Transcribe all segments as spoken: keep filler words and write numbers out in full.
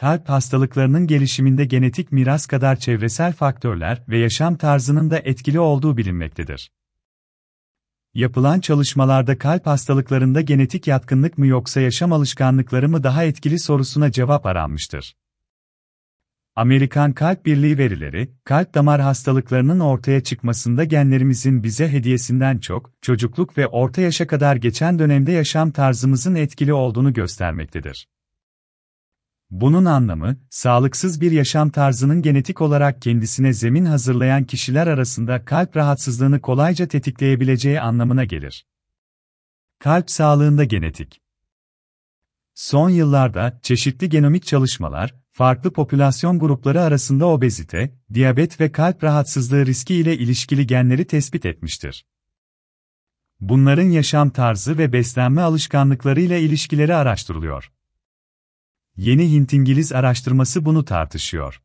kalp hastalıklarının gelişiminde genetik miras kadar çevresel faktörler ve yaşam tarzının da etkili olduğu bilinmektedir. Yapılan çalışmalarda kalp hastalıklarında genetik yatkınlık mı yoksa yaşam alışkanlıkları mı daha etkili sorusuna cevap aranmıştır. Amerikan Kalp Birliği verileri, kalp damar hastalıklarının ortaya çıkmasında genlerimizin bize hediyesinden çok, çocukluk ve orta yaşa kadar geçen dönemde yaşam tarzımızın etkili olduğunu göstermektedir. Bunun anlamı, sağlıksız bir yaşam tarzının genetik olarak kendisine zemin hazırlayan kişiler arasında kalp rahatsızlığını kolayca tetikleyebileceği anlamına gelir. Kalp sağlığında genetik. Son yıllarda, çeşitli genomik çalışmalar, farklı popülasyon grupları arasında obezite, diyabet ve kalp rahatsızlığı riski ile ilişkili genleri tespit etmiştir. Bunların yaşam tarzı ve beslenme alışkanlıkları ile ilişkileri araştırılıyor. Yeni Hint-İngiliz araştırması bunu tartışıyor.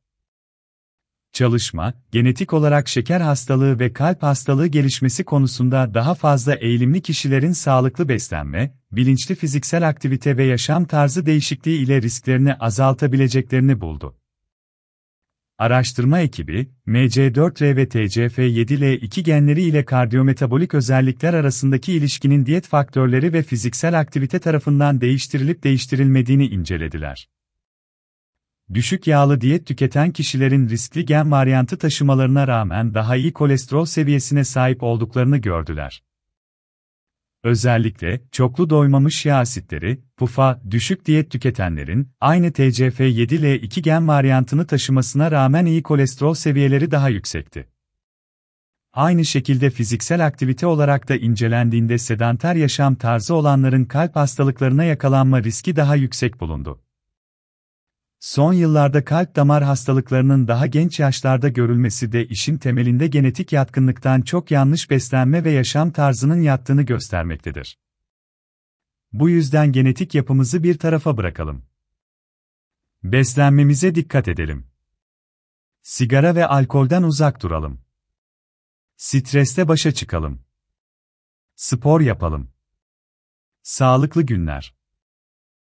Çalışma, genetik olarak şeker hastalığı ve kalp hastalığı gelişmesi konusunda daha fazla eğilimli kişilerin sağlıklı beslenme, bilinçli fiziksel aktivite ve yaşam tarzı değişikliği ile risklerini azaltabileceklerini buldu. Araştırma ekibi, M C dört R ve T C F yedi L iki genleri ile kardiyometabolik özellikler arasındaki ilişkinin diyet faktörleri ve fiziksel aktivite tarafından değiştirilip değiştirilmediğini incelediler. Düşük yağlı diyet tüketen kişilerin riskli gen varyantı taşımalarına rağmen daha iyi kolesterol seviyesine sahip olduklarını gördüler. Özellikle, çoklu doymamış yağ asitleri, pufa, düşük diyet tüketenlerin, aynı T C F yedi L iki gen varyantını taşımasına rağmen iyi kolesterol seviyeleri daha yüksekti. Aynı şekilde fiziksel aktivite olarak da incelendiğinde sedanter yaşam tarzı olanların kalp hastalıklarına yakalanma riski daha yüksek bulundu. Son yıllarda kalp damar hastalıklarının daha genç yaşlarda görülmesi de işin temelinde genetik yatkınlıktan çok yanlış beslenme ve yaşam tarzının yattığını göstermektedir. Bu yüzden genetik yapımızı bir tarafa bırakalım. Beslenmemize dikkat edelim. Sigara ve alkolden uzak duralım. Streste başa çıkalım. Spor yapalım. Sağlıklı günler.